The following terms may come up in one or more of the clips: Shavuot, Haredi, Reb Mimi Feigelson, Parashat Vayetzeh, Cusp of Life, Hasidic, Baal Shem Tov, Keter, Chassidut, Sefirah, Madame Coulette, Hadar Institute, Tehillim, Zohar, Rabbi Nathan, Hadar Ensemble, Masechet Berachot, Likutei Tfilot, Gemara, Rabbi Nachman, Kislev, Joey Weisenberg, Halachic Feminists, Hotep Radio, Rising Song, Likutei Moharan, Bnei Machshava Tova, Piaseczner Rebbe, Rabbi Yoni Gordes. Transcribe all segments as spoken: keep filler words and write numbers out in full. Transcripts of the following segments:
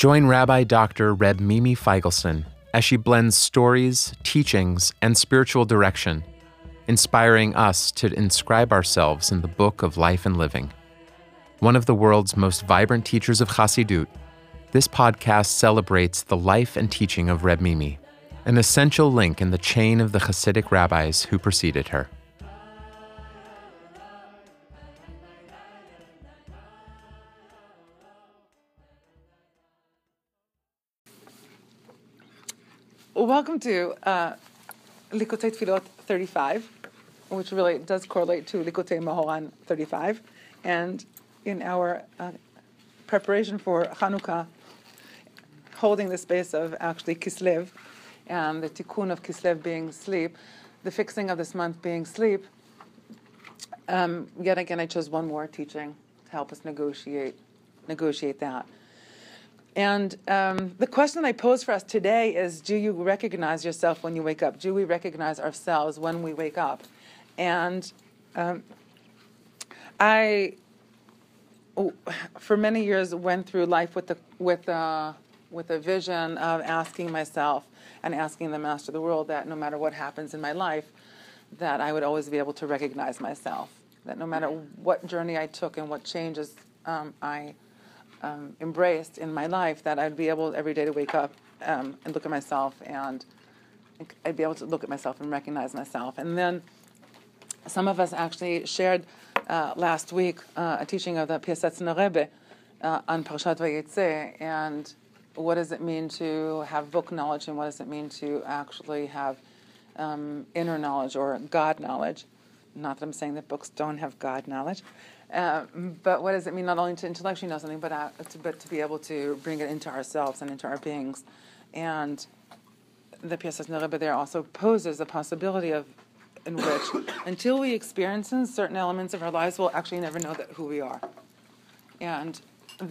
Join Rabbi Doctor Reb Mimi Feigelson as she blends stories, teachings, and spiritual direction, inspiring us to inscribe ourselves in the book of life and living. One of the world's most vibrant teachers of Chassidut, this podcast celebrates the life and teaching of Reb Mimi, an essential link in the chain of the Hasidic rabbis who preceded her. Welcome to uh, Likutei Tfilot thirty-five, which really does correlate to Likutei Moharan thirty-five. And in our uh, preparation for Hanukkah, holding the space of actually Kislev, um, the tikkun of Kislev being sleep, the fixing of this month being sleep, um, yet again I chose one more teaching to help us negotiate, negotiate that. And um, the question I pose for us today is, do you recognize yourself when you wake up? Do we recognize ourselves when we wake up? And um, I, for many years, went through life with the with a, with a vision of asking myself and asking the master of the world that no matter what happens in my life, that I would always be able to recognize myself, that no matter what journey I took and what changes um, I Um, embraced in my life, that I'd be able every day to wake up um, and look at myself, and I'd be able to look at myself and recognize myself. And then some of us actually shared uh, last week uh, a teaching of the Piaseczner Rebbe uh, on Parashat Vayetzeh, and what does it mean to have book knowledge, and what does it mean to actually have um, inner knowledge or God knowledge. Not that I'm saying that books don't have God knowledge, Uh, but what does it mean not only to intellectually know something, but, uh, to, but to be able to bring it into ourselves and into our beings? And the Piaseczner Rebbe there also poses the possibility of, in which, until we experience certain elements of our lives, we'll actually never know that who we are. And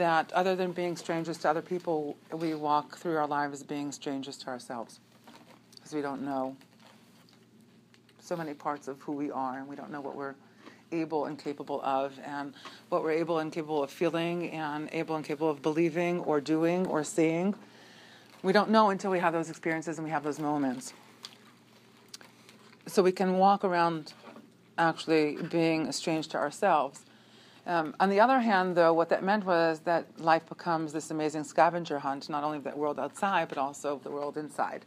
that other than being strangers to other people, we walk through our lives being strangers to ourselves, because we don't know so many parts of who we are, and we don't know what we're able and capable of, and what we're able and capable of feeling, and able and capable of believing or doing or seeing. We don't know until we have those experiences and we have those moments. So we can walk around actually being estranged to ourselves. Um, on the other hand, though, what that meant was that life becomes this amazing scavenger hunt, not only of that world outside, but also of the world inside.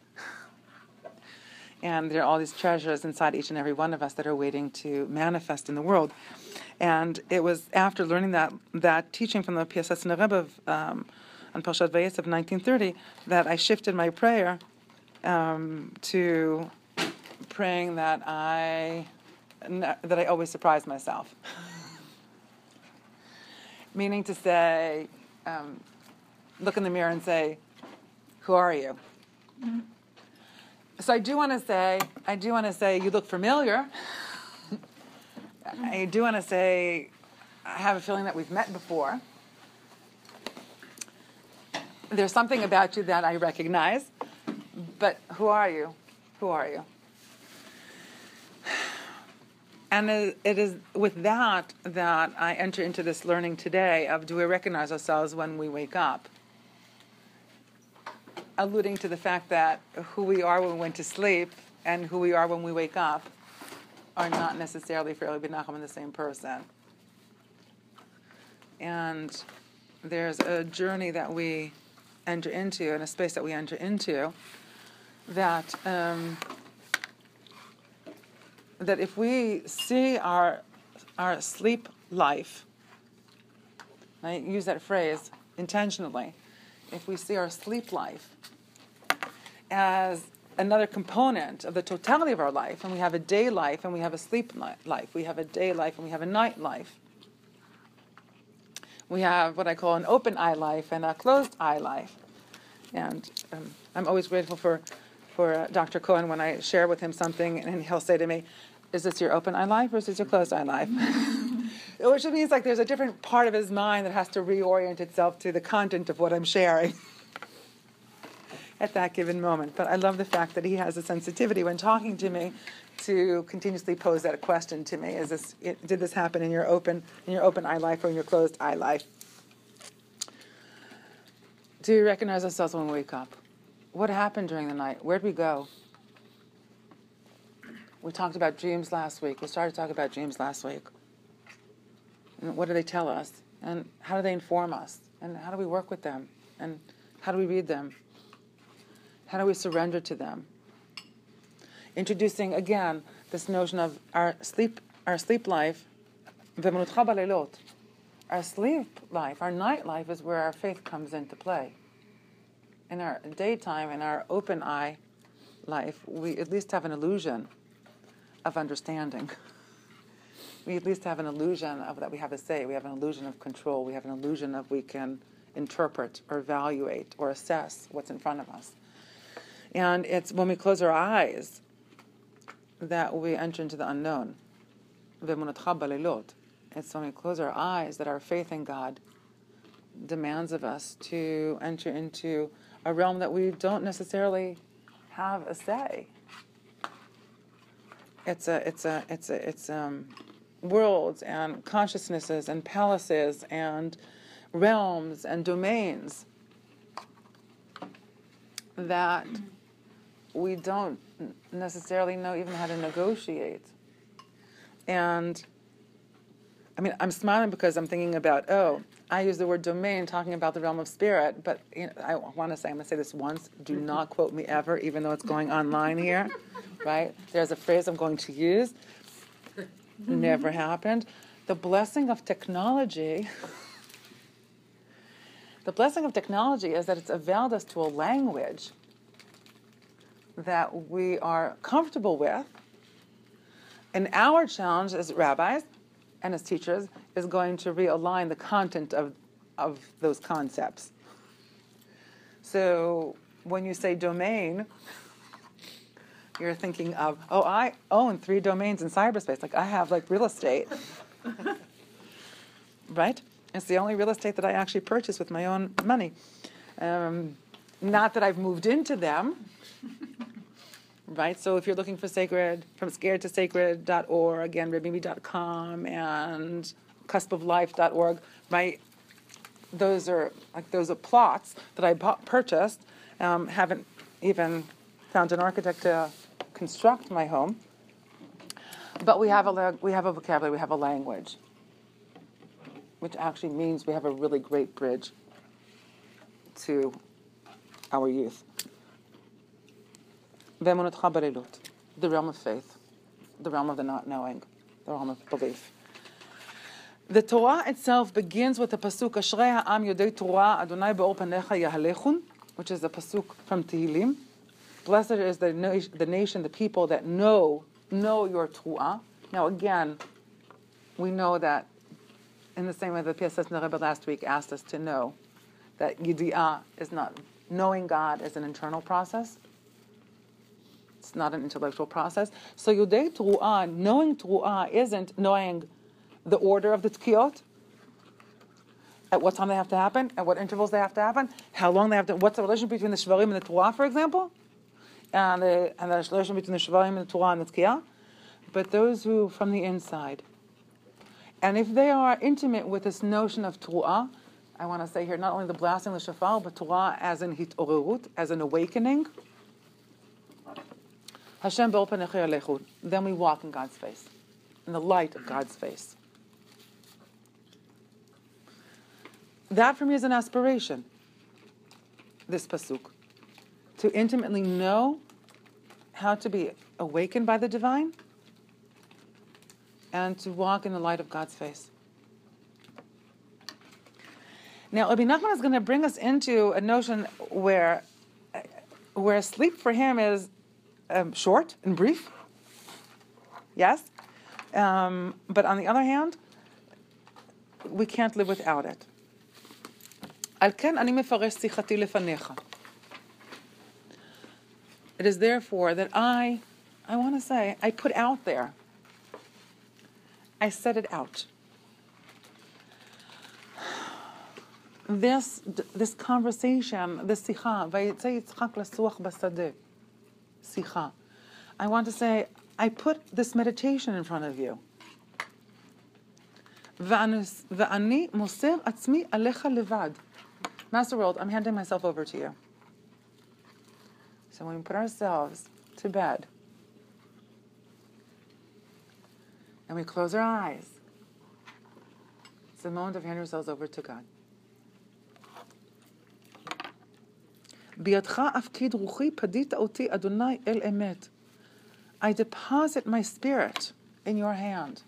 And there are all these treasures inside each and every one of us that are waiting to manifest in the world. And it was after learning that that teaching from the Piaseczner Rebbe of, um, on Parashat Vayetzeh of nineteen thirty that I shifted my prayer um, to praying that I that I always surprise myself. Meaning to say, um, look in the mirror and say, "Who are you?" Mm-hmm. So I do want to say, I do want to say, you look familiar. I do want to say, I have a feeling that we've met before. There's something about you that I recognize, but who are you? Who are you? And it is with that that I enter into this learning today of, do we recognize ourselves when we wake up? Alluding to the fact that who we are when we went to sleep and who we are when we wake up are not necessarily for Rabbi Nachman the same person. And there's a journey that we enter into and a space that we enter into that um, that if we see our our sleep life, I use that phrase intentionally, if we see our sleep life as another component of the totality of our life, and we have a day life and we have a sleep life, we have a day life and we have a night life, we have what I call an open eye life and a closed eye life. And um, I'm always grateful for, for uh, Doctor Cohen when I share with him something and he'll say to me, is this your open eye life or is this your closed eye life? Which means like there's a different part of his mind that has to reorient itself to the content of what I'm sharing at that given moment. But I love the fact that he has a sensitivity when talking to me to continuously pose that question to me. Is this it, did this happen in your open in your open eye life or in your closed eye life? to recognize ourselves when we wake up. What happened during the night? Where'd we go? We talked about dreams last week. We started talking about dreams last week. And what do they tell us? And how do they inform us? And how do we work with them? And how do we read them? How do we surrender to them? Introducing, again, this notion of our sleep our sleep life, our sleep life, our night life is where our faith comes into play. In our daytime, in our open eye life, we at least have an illusion of understanding. We at least have an illusion of that we have a say. We have an illusion of control. We have an illusion of we can interpret or evaluate or assess what's in front of us. And it's when we close our eyes that we enter into the unknown. It's when we close our eyes that our faith in God demands of us to enter into a realm that we don't necessarily have a say. It's a it's a it's a it's um worlds and consciousnesses and palaces and realms and domains that we don't necessarily know even how to negotiate. And I mean, I'm smiling because I'm thinking about, oh, I use the word domain talking about the realm of spirit, but you know, I want to say, I'm going to say this once, do not quote me ever, even though it's going online here, right? There's a phrase I'm going to use. Never happened. The blessing of technology, the blessing of technology is that it's availed us to a language that we are comfortable with. And our challenge as rabbis and as teachers is going to realign the content of, of those concepts. So when you say domain, you're thinking of, oh, I own three domains in cyberspace. Like, I have, like, real estate. Right? It's the only real estate that I actually purchased with my own money. Um, not that I've moved into them. Right? So if you're looking for sacred, from scared to sacred dot org, again, rib mimi dot com and cusp of life dot org, right? Those are, like, those are plots that I bought, purchased, um, haven't even found an architect to construct my home. But we have a, we have a vocabulary, we have a language, which actually means we have a really great bridge to our youth. The realm of faith, the realm of the not knowing, the realm of belief. The Torah itself begins with the pasuk, Ashrei ha'am yodei Torah Adonai ba'or panecha yahalechun, which is the pasuk from Tehillim. Blessed is the, na- the nation, the people that know, know your Torah. Now again, we know that in the same way that Piaseczner Rebbe last week asked us to know that Yidi'ah is not, knowing God is an internal process. It's not an intellectual process. So Yudei Teruah, knowing Teruah, isn't knowing the order of the Tkiyot, at what time they have to happen, at what intervals they have to happen, how long they have to, what's the relation between the Shvarim and the Teruah, for example, and the, and the relation between the Shvarim and the Teruah and the Tkiyah. But those who, from the inside, and if they are intimate with this notion of Teruah, I want to say here, not only the blasting of the shofar, but Teruah as in hitorut, as an awakening, Hashem b'or panecha yalechun. Then we walk in God's face, in the light of God's face. That for me is an aspiration, this pasuk, to intimately know how to be awakened by the divine and to walk in the light of God's face. Now, Rabbi Nachman is going to bring us into a notion where, where sleep for him is Um, short and brief, yes, um, but on the other hand, we can't live without it. It is therefore that I, I want to say, I put out there, I set it out. This this conversation, this sicha, Vayetzeh Yitzchak lasuach basadeh. Sicha. I want to say, I put this meditation in front of you. V'ani moser atzmi alecha levad. Master World, I'm handing myself over to you. So when we put ourselves to bed and we close our eyes, it's the moment of handing ourselves over to God. I deposit my spirit in your hand.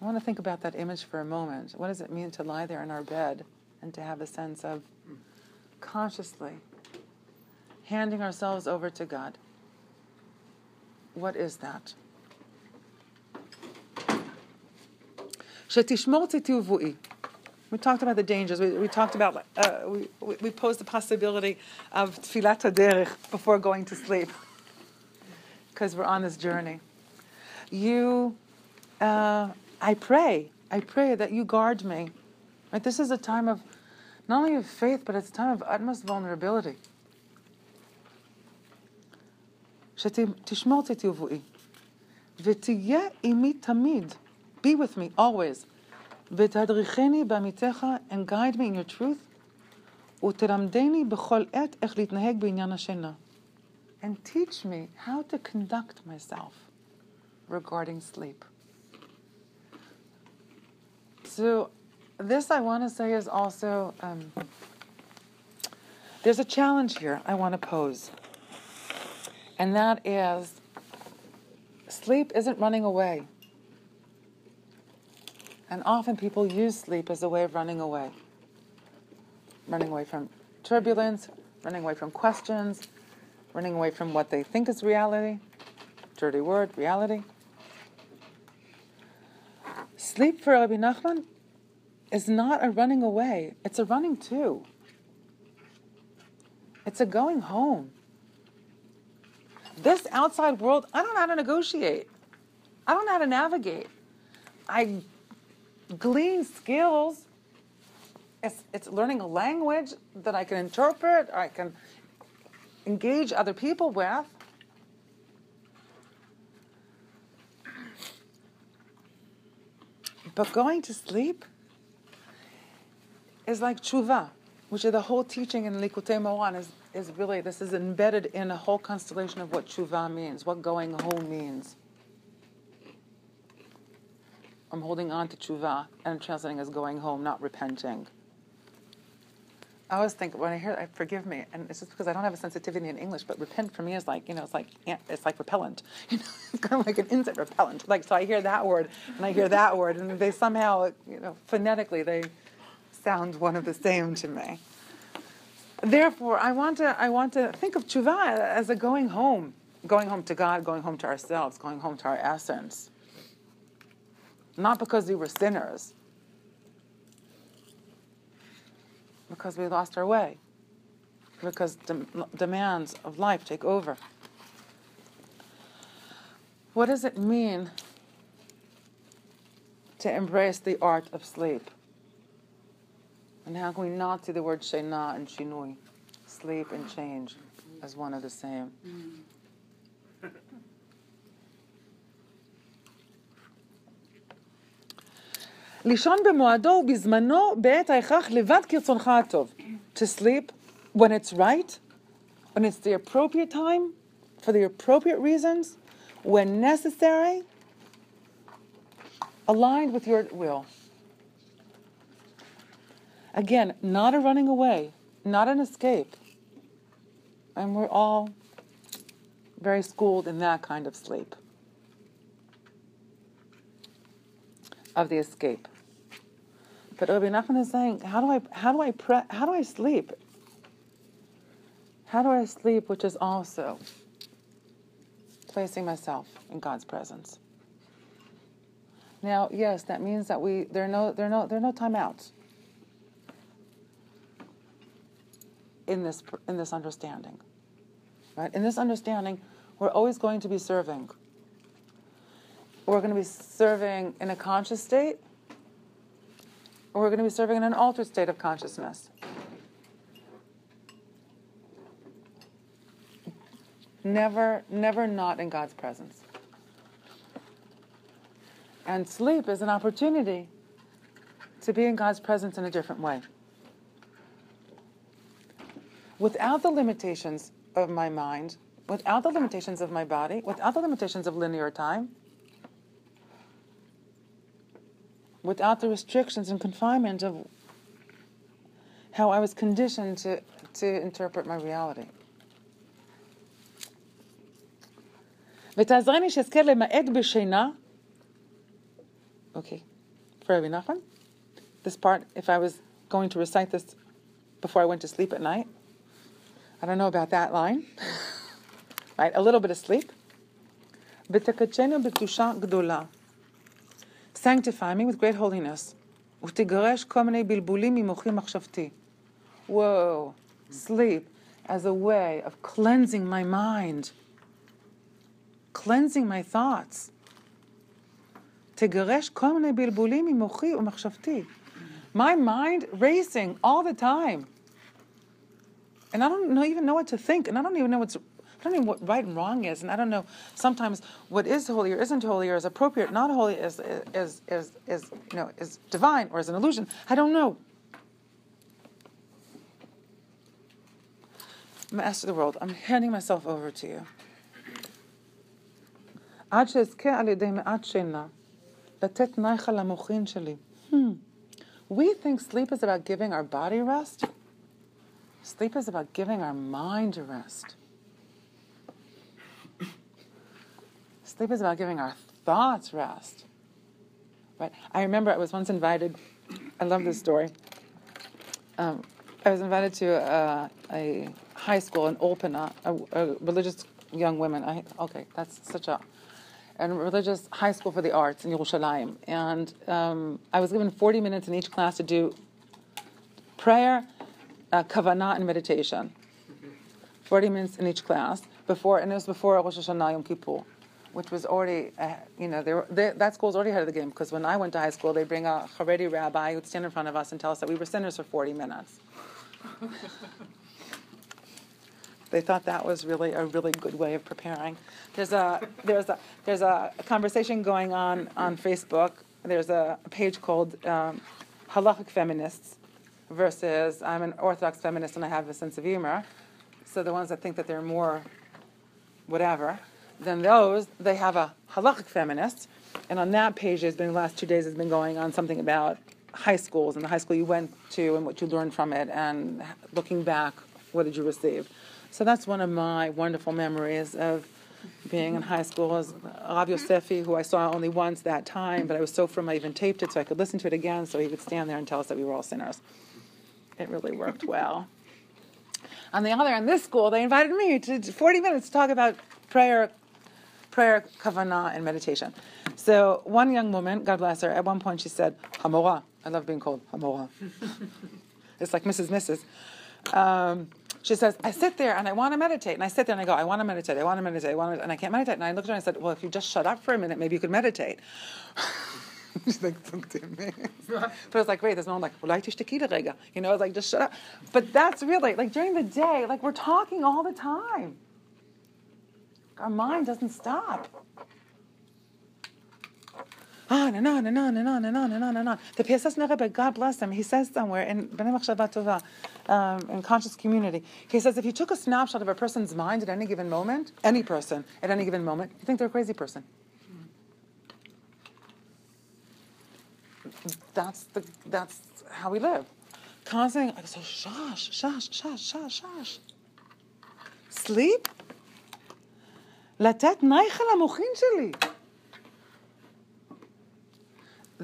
I want to think about that image for a moment. What does it mean to lie there in our bed and to have a sense of consciously handing ourselves over to God? What is that? We talked about the dangers. We, we talked about, uh, we, we posed the possibility of tfilat haderech before going to sleep because we're on this journey. You, uh, I pray, I pray that you guard me. Right? This is a time of, not only of faith, but it's a time of utmost vulnerability. Be with me always. And guide me in your truth. And teach me how to conduct myself regarding sleep. So this, I want to say, is also, um, there's a challenge here I want to pose. And that is, sleep isn't running away. And often people use sleep as a way of running away. Running away from turbulence, running away from questions, running away from what they think is reality. Dirty word, reality. Sleep for Rabbi Nachman is not a running away. It's a running to. It's a going home. This outside world, I don't know how to negotiate. I don't know how to navigate. I... glean skills. It's, it's learning a language that I can interpret, or I can engage other people with. But going to sleep is like tshuva, which is the whole teaching in Likutei Moharan is, is really, this is embedded in a whole constellation of what tshuva means, what going home means. I'm holding on to tshuva, and I'm translating as going home, not repenting. I always think, when I hear that, forgive me, and it's just because I don't have a sensitivity in English, but repent for me is like, you know, it's like, it's like repellent. You know, it's kind of like an insect repellent. Like, so I hear that word, and I hear that word, and they somehow, you know, phonetically, they sound one of the same to me. Therefore, I want to, I want to think of tshuva as a going home. Going home to God, going home to ourselves, going home to our essence. Not because we were sinners, because we lost our way, because dem- demands of life take over. What does it mean to embrace the art of sleep? And how can we not see the word shena and shinui, sleep and change, as one of the same? Mm-hmm. To sleep when it's right, when it's the appropriate time, for the appropriate reasons, when necessary, aligned with your will. Again, not a running away, not an escape. And we're all very schooled in that kind of sleep, of the escape. But Rabbi Nachman is saying, how do I how do I pre- how do I sleep? How do I sleep, which is also placing myself in God's presence? Now, yes, that means that we there are no there are no there are no timeouts in this in this understanding. Right? In this understanding, we're always going to be serving. We're going to be serving in a conscious state, or we're going to be serving in an altered state of consciousness. Never, never not in God's presence. And sleep is an opportunity to be in God's presence in a different way. without the limitations of my mind, without the limitations of my body, without the limitations of linear time, without the restrictions and confinement of how I was conditioned to, to interpret my reality. Okay, for Rabbi Nachman, this part, if I was going to recite this before I went to sleep at night, I don't know about that line, right? A little bit of sleep. Sanctify me with great holiness. Whoa, sleep as a way of cleansing my mind, cleansing my thoughts. My mind racing all the time. And I don't know, even know what to think, and I don't even know what's, I don't even know what right and wrong is, and I don't know sometimes what is holy or isn't holy, or is appropriate, not holy, is is is is you know is divine or is an illusion. I don't know. Master of the world, I'm handing myself over to you. Hmm. We think sleep is about giving our body rest. Sleep is about giving our mind a rest. Sleep is about giving our thoughts rest. Right? I remember I was once invited, I love this story, um, I was invited to a, a high school in Olpana, a, a religious young women, I, okay, that's such a, and religious high school for the arts in Yerushalayim. And um, I was given forty minutes in each class to do prayer, Uh, kavanah and meditation. forty minutes in each class before, and it was before Rosh Hashanah Yom Kippur, which was already, uh, you know, they were, they, that school's already ahead of the game, because when I went to high school, they bring a Haredi rabbi who'd stand in front of us and tell us that we were sinners for forty minutes. They thought that was really a really good way of preparing. There's a there's a there's a conversation going on on Facebook. There's a page called um, Halachic Feminists. Versus, I'm an Orthodox feminist and I have a sense of humor. So the ones that think that they're more whatever than those, they have a halachic feminist. And on that page, there's been the last two days has been going on something about high schools and the high school you went to and what you learned from it, and looking back, what did you receive? So that's one of my wonderful memories of being in high school is Rav Yosefi, who I saw only once that time, but I was so firm I even taped it so I could listen to it again, so he would stand there and tell us that we were all sinners. It really worked well. On the other hand, this school, they invited me to forty minutes to talk about prayer, prayer, kavanah, and meditation. So one young woman, God bless her, at one point she said, Hamora. I love being called Hamora. It's like Missus Missus Um, she says, I sit there and I want to meditate. And I sit there and I go, I want to meditate, I want to meditate, I want to, and I can't meditate. And I looked at her and I said, well, if you just shut up for a minute, maybe you could meditate. She's like, talk to me. But it's like, wait, there's no one like, you know, it's like, just shut up. But that's really, like, during the day, like, we're talking all the time. Our mind doesn't stop. On and on and on and on and on and on and on. The Piaseczner Rebbe, God bless him, he says somewhere in Bnei Machshava Tova, um, in Conscious Community, he says, if you took a snapshot of a person's mind at any given moment, any person at any given moment, you think they're a crazy person. That's the that's how we live. Constantly, I go, shush, shush, shush, shush, shush. Sleep? Latet naicha lamochin sheli.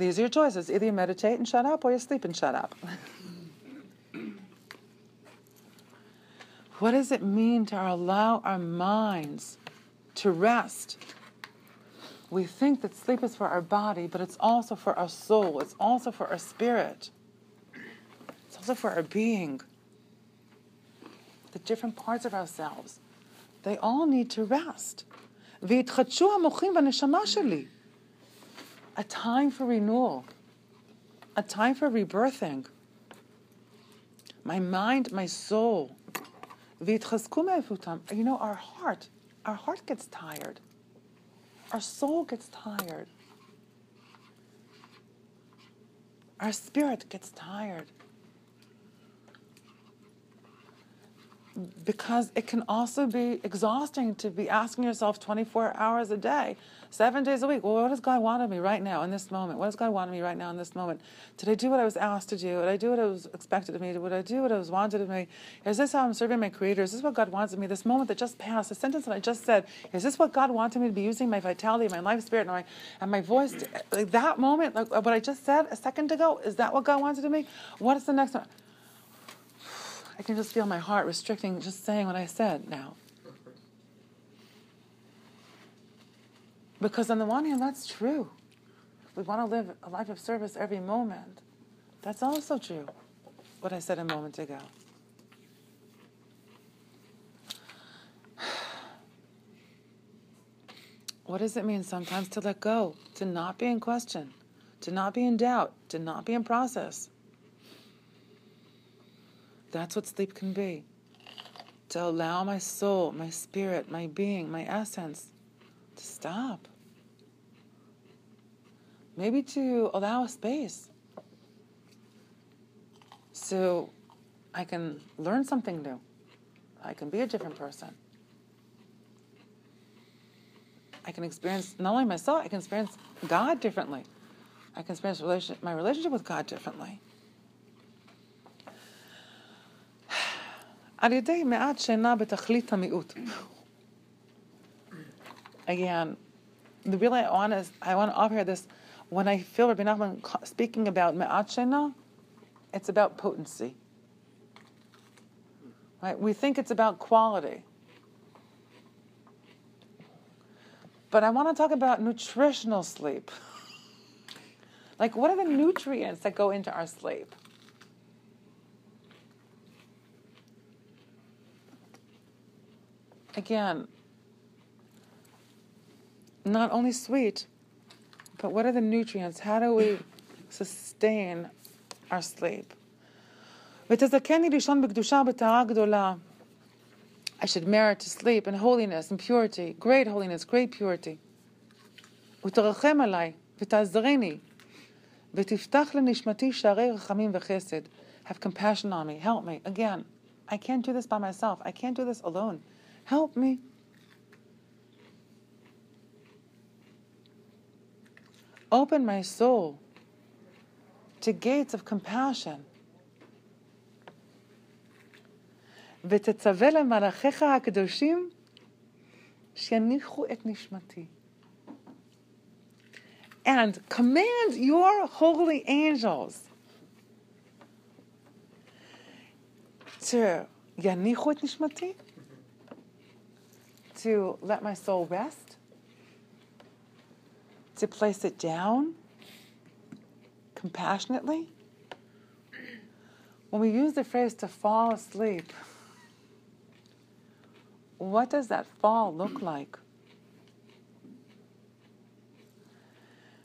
These are your choices. Either you meditate and shut up, or you sleep and shut up. What does it mean to allow our minds to rest? We think that sleep is for our body, but it's also for our soul. It's also for our spirit. It's also for our being. The different parts of ourselves. They all need to rest. A time for renewal. A time for rebirthing. My mind, my soul. You know, our heart. Our heart gets tired. Our soul gets tired. Our spirit gets tired. because it can also be exhausting to be asking yourself twenty-four hours a day, seven days a week, well, what does God want of me right now in this moment? What does God want of me right now in this moment? Did I do what I was asked to do? Did I do what I was expected of me? Did I do what I was wanted of me? Is this how I'm serving my Creator? Is this what God wants of me? This moment that just passed, the sentence that I just said, is this what God wanted me to be using my vitality, my life spirit, and my, and my voice? To, like that moment, like what I just said a second ago, is that what God wanted of me? What is the next one? I can just feel my heart restricting just saying what I said now. Because on the one hand, that's true. We want to live a life of service every moment. That's also true, what I said a moment ago. What does it mean sometimes to let go, to not be in question, to not be in doubt, to not be in process? That's what sleep can be. To allow my soul, my spirit, my being, my essence to stop. Maybe to allow a space so I can learn something new. I can be a different person. I can experience not only myself, I can experience God differently. I can experience relation, my relationship with God differently. Again, the really honest, I want to offer this. When I feel Rabbi Nachman speaking about me'at shena, it's about potency. Right? We think it's about quality. But I want to talk about nutritional sleep. Like, what are the nutrients that go into our sleep? Again, not only sweet, but what are the nutrients? How do we sustain our sleep? I should merit to sleep in holiness and purity, great holiness, great purity. Have compassion on me, help me. Again, I can't do this by myself. I can't do this alone. Help me. Open my soul to gates of compassion. ותצווה למלאכיך הקדושים שיניחו את נשמתי. And command your holy angels to יניחו את נשמתי, to let my soul rest, to place it down compassionately. When we use the phrase to fall asleep, what does that fall look like?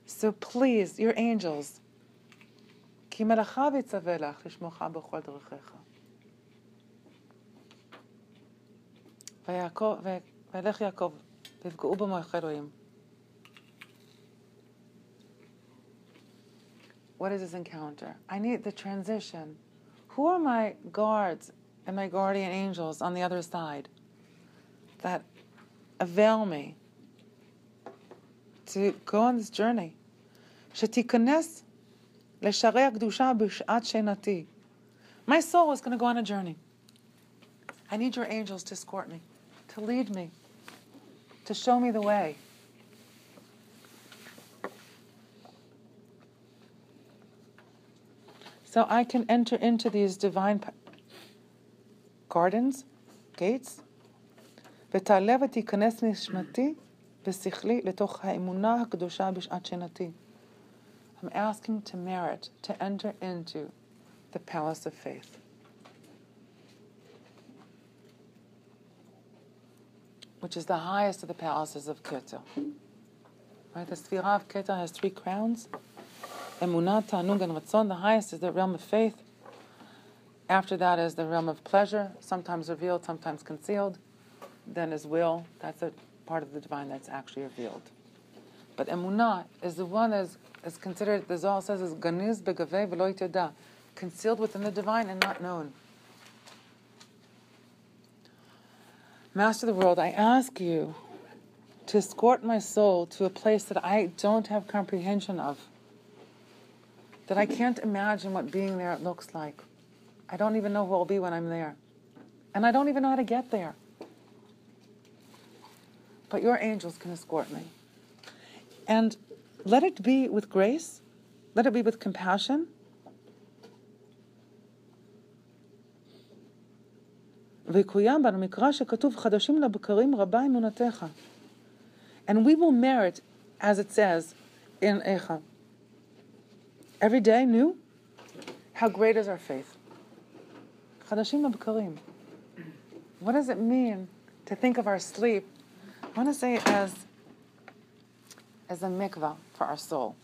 So please, your angels, Ki melacha v'tzaveh lach lishmocha b'chol derechecha. Vayakov V'elech Yaakov, v'yifga'u b'mo'ech Elohim. What is this encounter? I need the transition. Who are my guards and my guardian angels on the other side that avail me to go on this journey? Shetikanes l'sharei ha'kedusha b'shat shenati. My soul is going to go on a journey. I need your angels to escort me, to lead me, to show me the way. So I can enter into these divine pa- gardens, gates. ותעלה ותיכנס נשמתי בשכלי לתוך האמונה הקדושה בשעת שנתי. I'm asking to merit, to enter into the palace of faith. Which is the highest of the palaces of Keter. Right? The Sefirah of Keter has three crowns. Emunah, Tanug, and Ratzon. The highest is the realm of faith. After that is the realm of pleasure, sometimes revealed, sometimes concealed. Then is will. That's a part of the divine that's actually revealed. But Emunah is the one that is, is considered, the Zohar says, is Ganuz begaveh v'lo yityodah, concealed within the divine and not known. Master of the world, I ask you to escort my soul to a place that I don't have comprehension of, that I can't imagine what being there looks like. I don't even know who I'll be when I'm there. And I don't even know how to get there. But your angels can escort me. And let it be with grace. Let it be with compassion. And we will merit, as it says in Eicha, every day new, how great is our faith. What does it mean to think of our sleep? I want to say it as, as a mikvah for our soul.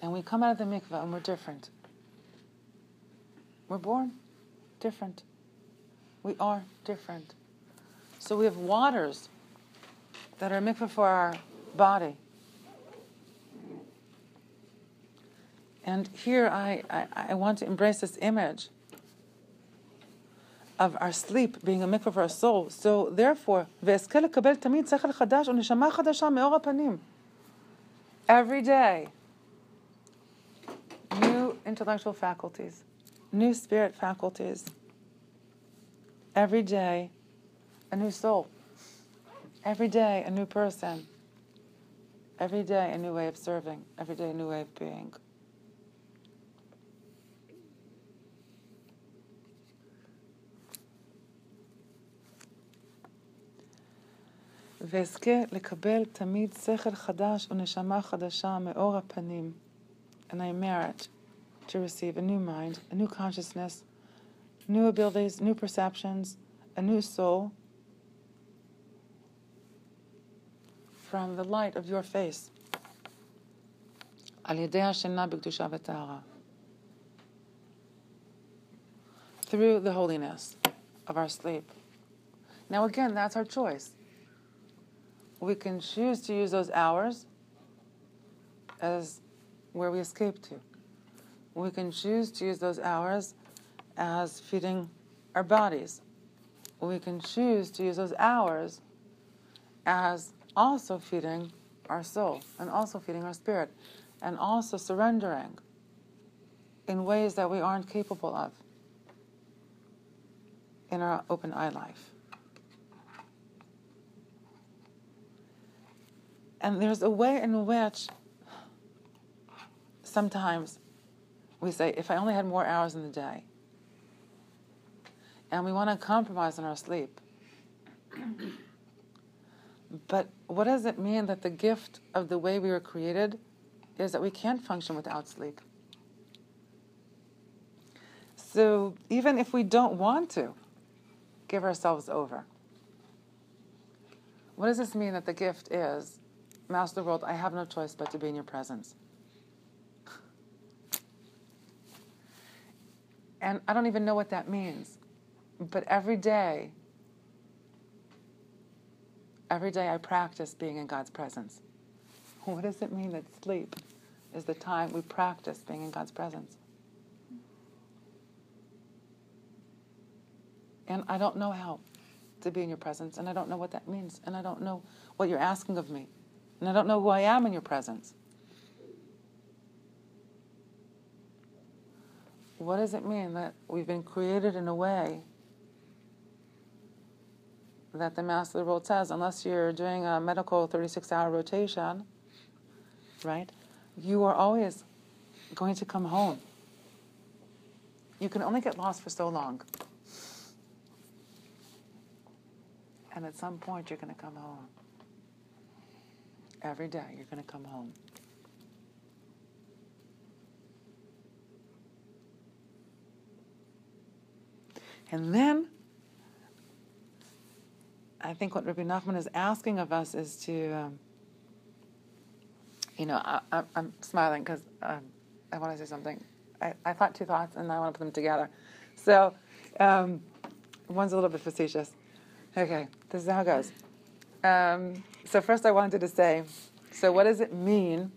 And we come out of the mikvah and we're different. We're born different. We are different. So we have waters that are mikvah for our body. And here I, I, I want to embrace this image of our sleep being a mikvah for our soul. So therefore, every day, new intellectual faculties, new spirit faculties. Every day, a new soul. Every day, a new person. Every day, a new way of serving. Every day, a new way of being. And I merit to receive a new mind, a new consciousness, new abilities, new perceptions, a new soul from the light of your face. Through the holiness of our sleep. Now again, that's our choice. We can choose to use those hours as where we escape to. We can choose to use those hours as feeding our bodies. We can choose to use those hours as also feeding our soul and also feeding our spirit and also surrendering in ways that we aren't capable of in our open eye life. And there's a way in which sometimes we say, if I only had more hours in the day. And we want to compromise on our sleep. But what does it mean that the gift of the way we were created is that we can't function without sleep? So even if we don't want to give ourselves over, what does this mean that the gift is, Master of the world, I have no choice but to be in your presence. And I don't even know what that means. But every day, every day I practice being in God's presence. What does it mean that sleep is the time we practice being in God's presence? And I don't know how to be in your presence, and I don't know what that means, and I don't know what you're asking of me. And I don't know who I am in your presence. What does it mean that we've been created in a way that the Master of the world says, unless you're doing a medical thirty-six hour rotation, right, you are always going to come home. You can only get lost for so long. And at some point, you're going to come home. Every day, you're going to come home. And then, I think what Rabbi Nachman is asking of us is to, um, you know, I, I, I'm smiling because um, I want to say something. I, I thought two thoughts, and I want to put them together. So, um, one's a little bit facetious. Okay, this is how it goes. Um, so first I wanted to say, so what does it mean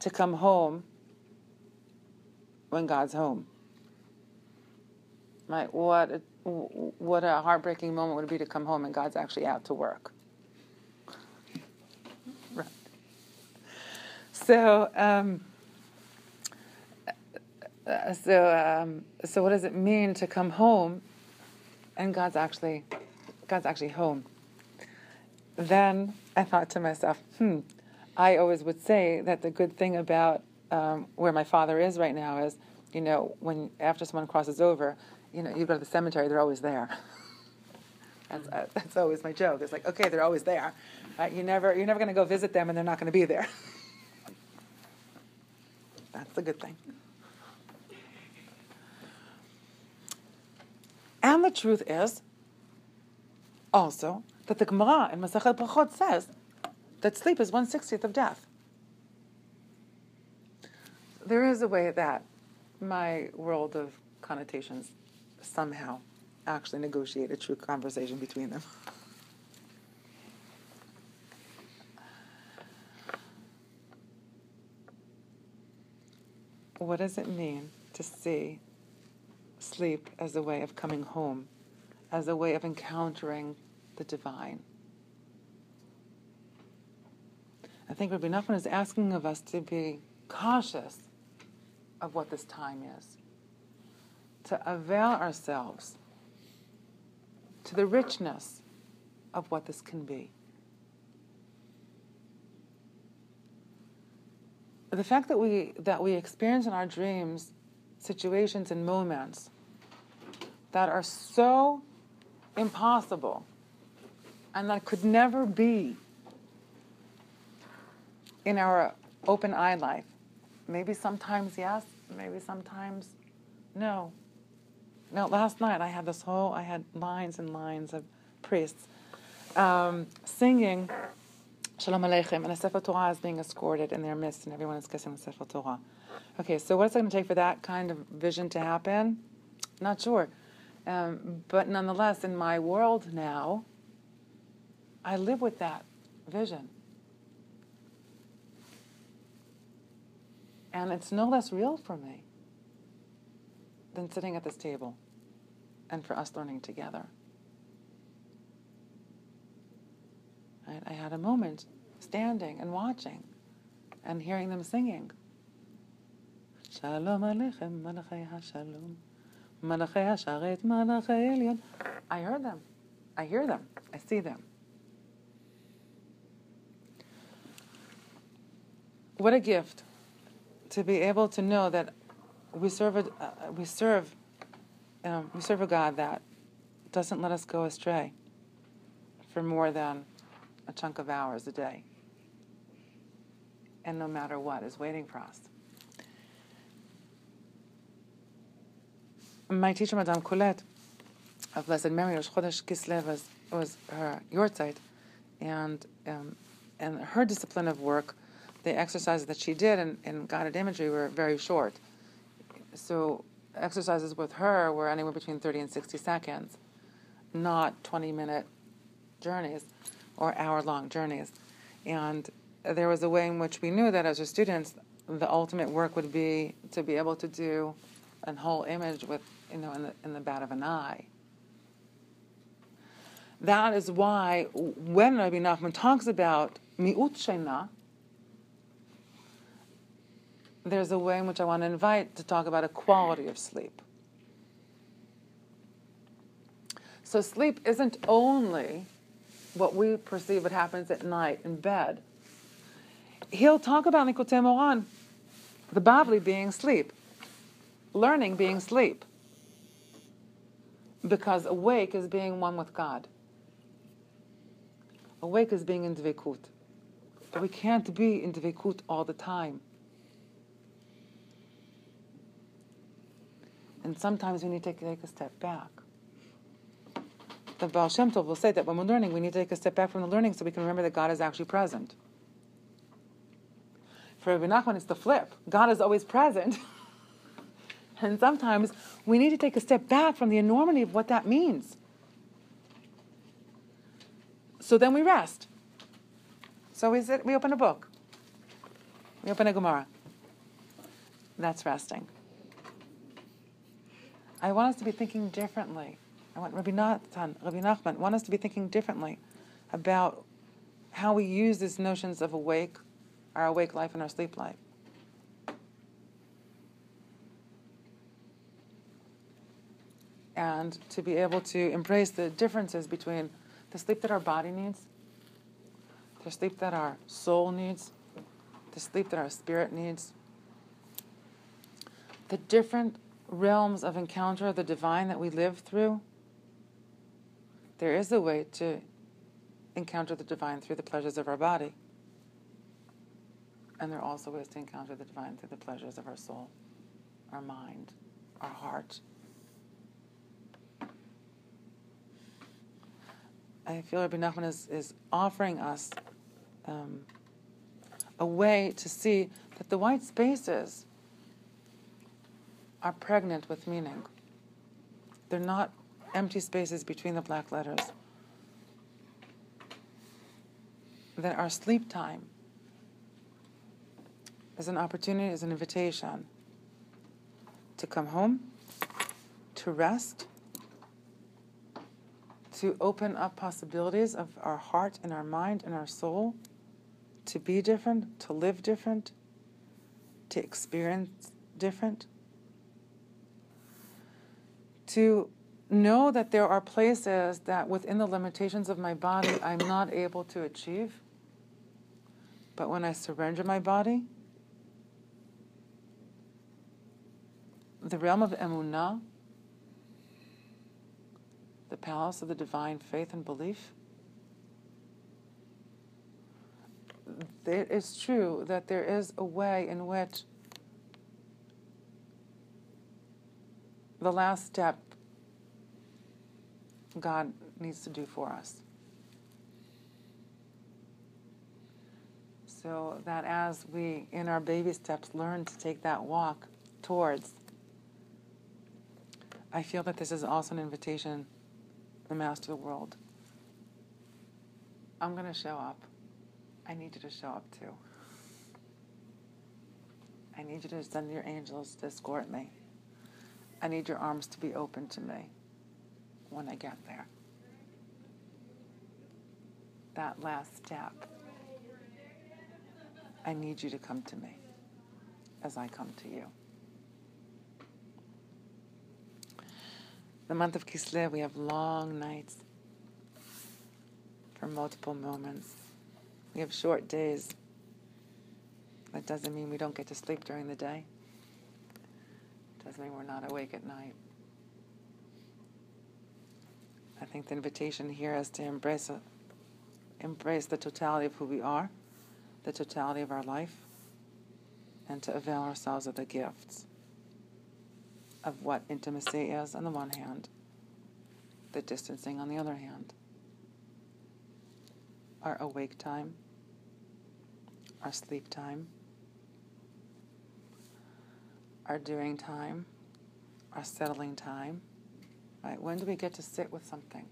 to come home when God's home? My what a, what a heartbreaking moment would it be to come home and God's actually out to work. Right. So, um, so, um, so, what does it mean to come home, and God's actually, God's actually home? Then I thought to myself, hmm. I always would say that the good thing about um, where my father is right now is, you know, when after someone crosses over, you know, you go to the cemetery, they're always there. that's uh, that's always my joke. It's like, okay, they're always there. Uh, you never you're never going to go visit them, and they're not going to be there. That's a good thing. And the truth is, also, that the Gemara in Masechet Berachot says that sleep is one sixtieth of death. There is a way that my world of connotations somehow actually negotiate a true conversation between them. What does it mean to see sleep as a way of coming home, as a way of encountering the divine? I think Rabbi Nachman is asking of us to be cautious of what this time is, to avail ourselves to the richness of what this can be. The fact that we that we experience in our dreams situations and moments that are so impossible and that could never be in our open-eye life. Maybe sometimes yes, maybe sometimes no. Now, last night I had this whole, I had lines and lines of priests um, singing Shalom Aleichem, and a Sefer Torah is being escorted in their midst, and everyone is kissing the Sefer Torah. Okay, so what's it going to take for that kind of vision to happen? Not sure. Um, but nonetheless, in my world now, I live with that vision. And it's no less real for me than sitting at this table and for us learning together. Right? I had a moment standing and watching and hearing them singing. Shalom Aleichem, Malachei HaShalom, Malachei HaSharet, Malachei Elyon. I heard them. I hear them. I see them. What a gift to be able to know that we serve a uh, we serve um, we serve a God that doesn't let us go astray for more than a chunk of hours a day, and no matter what is waiting for us. My teacher, Madame Coulette, of Blessed Mary, Rosh Chodesh Kislev, was, was her yortzeit, and um, and her discipline of work. The exercises that she did in, in guided imagery were very short. So exercises with her were anywhere between thirty and sixty seconds, not twenty-minute journeys or hour-long journeys. And there was a way in which we knew that as her students, the ultimate work would be to be able to do a whole image with, you know, in the, in the bat of an eye. That is why when Rabbi Nachman talks about mi'ut shena, there's a way in which I want to invite to talk about a quality of sleep. So sleep isn't only what we perceive what happens at night in bed. He'll talk about Likutei Moharan, the Bavli being sleep, learning being sleep, because awake is being one with God. Awake is being in dvekut. But we can't be in dvekut all the time. And sometimes we need to take a step back. The Baal Shem Tov will say that when we're learning, we need to take a step back from the learning so we can remember that God is actually present. For Rabbi Nachman, it's the flip. God is always present. And sometimes we need to take a step back from the enormity of what that means. So then we rest. So we sit, we open a book. We open a Gemara. That's resting. I want us to be thinking differently. I want Rabbi Nathan, Rabbi Nachman, want us to be thinking differently about how we use these notions of awake, our awake life and our sleep life. And to be able to embrace the differences between the sleep that our body needs, the sleep that our soul needs, the sleep that our spirit needs, the different realms of encounter of the divine that we live through. There is a way to encounter the divine through the pleasures of our body. And there are also ways to encounter the divine through the pleasures of our soul, our mind, our heart. I feel Rabbi Nachman is, is offering us um, a way to see that the white spaces are pregnant with meaning. They're not empty spaces between the black letters. That our sleep time is an opportunity, is an invitation to come home, to rest, to open up possibilities of our heart and our mind and our soul, to be different, to live different, to experience different, to know that there are places that within the limitations of my body I'm not able to achieve, but when I surrender my body, the realm of emunah, the palace of the divine faith and belief. It is true that there is a way in which the last step God needs to do for us. So that as we, in our baby steps, learn to take that walk towards, I feel that this is also an invitation the master of the world. I'm going to show up. I need you to show up too. I need you to send your angels to escort me. I need your arms to be open to me when I get there. That last step. I need you to come to me as I come to you. The month of Kislev, we have long nights for multiple moments. We have short days. That doesn't mean we don't get to sleep during the day. It doesn't mean we're not awake at night. I think the invitation here is to embrace a, embrace the totality of who we are, the totality of our life, and to avail ourselves of the gifts of what intimacy is on the one hand, the distancing on the other hand, our awake time, our sleep time, our doing time, our settling time, right? When do we get to sit with something?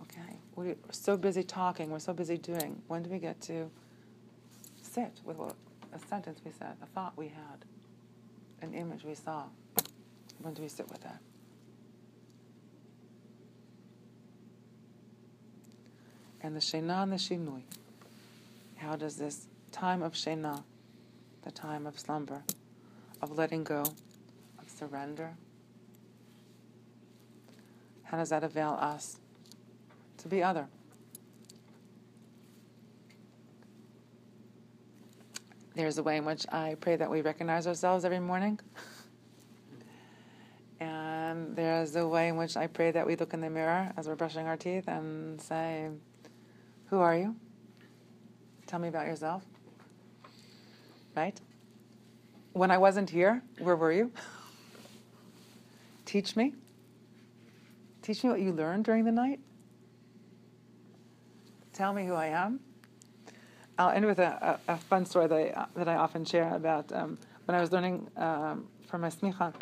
Okay, we're so busy talking, we're so busy doing. When do we get to sit with what, a sentence we said, a thought we had, an image we saw? When do we sit with that? And the Sheinah and the Shinui. How does this time of Sheinah, the time of slumber, of letting go, of surrender, how does that avail us to be other? There's a way in which I pray that we recognize ourselves every morning. And there's a way in which I pray that we look in the mirror as we're brushing our teeth and say, who are you? Tell me about yourself. Right? When I wasn't here, where were you? Teach me. Teach me what you learned during the night. Tell me who I am. I'll end with a, a, a fun story that I, that I often share about um, when I was learning um, from my smicha.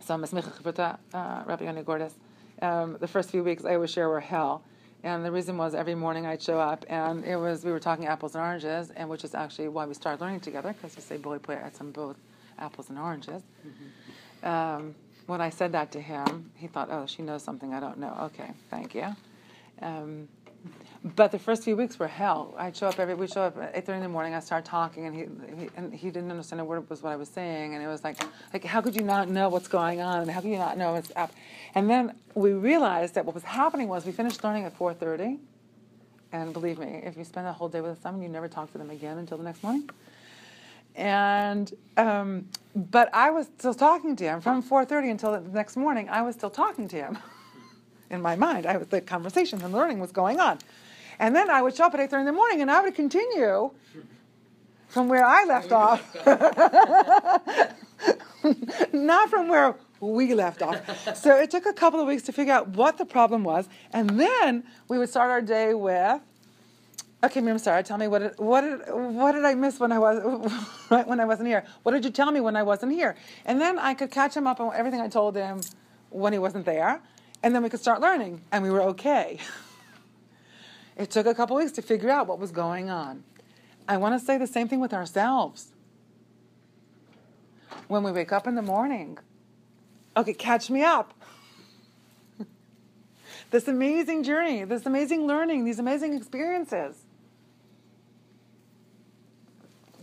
So my smicha chivrata, uh, Rabbi Yoni Gordes, um, the first few weeks I always share were hell. And the reason was every morning I'd show up and it was, we were talking apples and oranges, and which is actually why we started learning together, because we say, bully play at some both apples and oranges. Mm-hmm. Um, when I said that to him, he thought, oh, she knows something I don't know. Okay, thank you. Um, but the first few weeks were hell. I'd show up every, we'd show up at eight thirty in the morning, I'd start talking, and he, he and he didn't understand a word was what I was saying, and it was like, like, how could you not know what's going on, and how could you not know what's up? And then we realized that what was happening was we finished learning at four thirty, and believe me, if you spend a whole day with someone, you never talk to them again until the next morning. And, um, but I was still talking to him from four thirty until the next morning. I was still talking to him in my mind. I was, the conversation and learning was going on. And then I would show up at eight thirty in the morning and I would continue from where I left off. Not from where we left off. So it took a couple of weeks to figure out what the problem was. And then we would start our day with, okay, Miriam, sorry, tell me, what did, what did, what did I miss when I was right when I wasn't here? What did you tell me when I wasn't here? And then I could catch him up on everything I told him when he wasn't there, and then we could start learning, and we were okay. It took a couple weeks to figure out what was going on. I want to say the same thing with ourselves. When we wake up in the morning, okay, catch me up. This amazing journey, this amazing learning, these amazing experiences.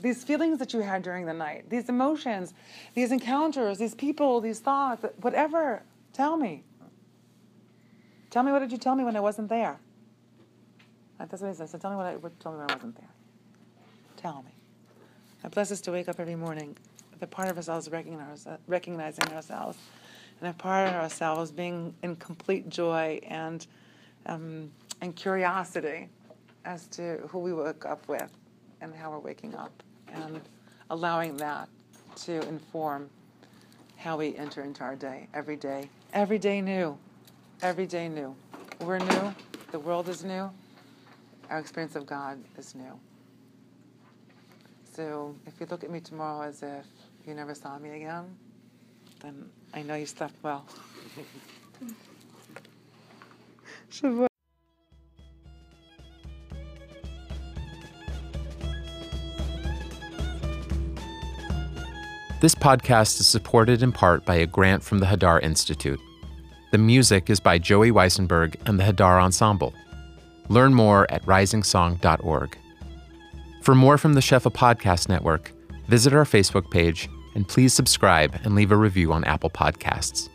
These feelings that you had during the night, these emotions, these encounters, these people, these thoughts, whatever, tell me. Tell me, what did you tell me when I wasn't there? That's what he said. So tell me what I what, tell me when I wasn't there. Tell me. It blesses us to wake up every morning with a part of ourselves recognizing ourselves, and a part of ourselves being in complete joy and um, and curiosity as to who we woke up with and how we're waking up, and allowing that to inform how we enter into our day. Every day. Every day new. Every day new. We're new. The world is new. Our experience of God is new. So if you look at me tomorrow as if you never saw me again, then I know you slept well. Shavuot. This podcast is supported in part by a grant from the Hadar Institute. The music is by Joey Weisenberg and the Hadar Ensemble. Learn more at rising song dot org. For more from the Sheffa Podcast Network, visit our Facebook page, and please subscribe and leave a review on Apple Podcasts.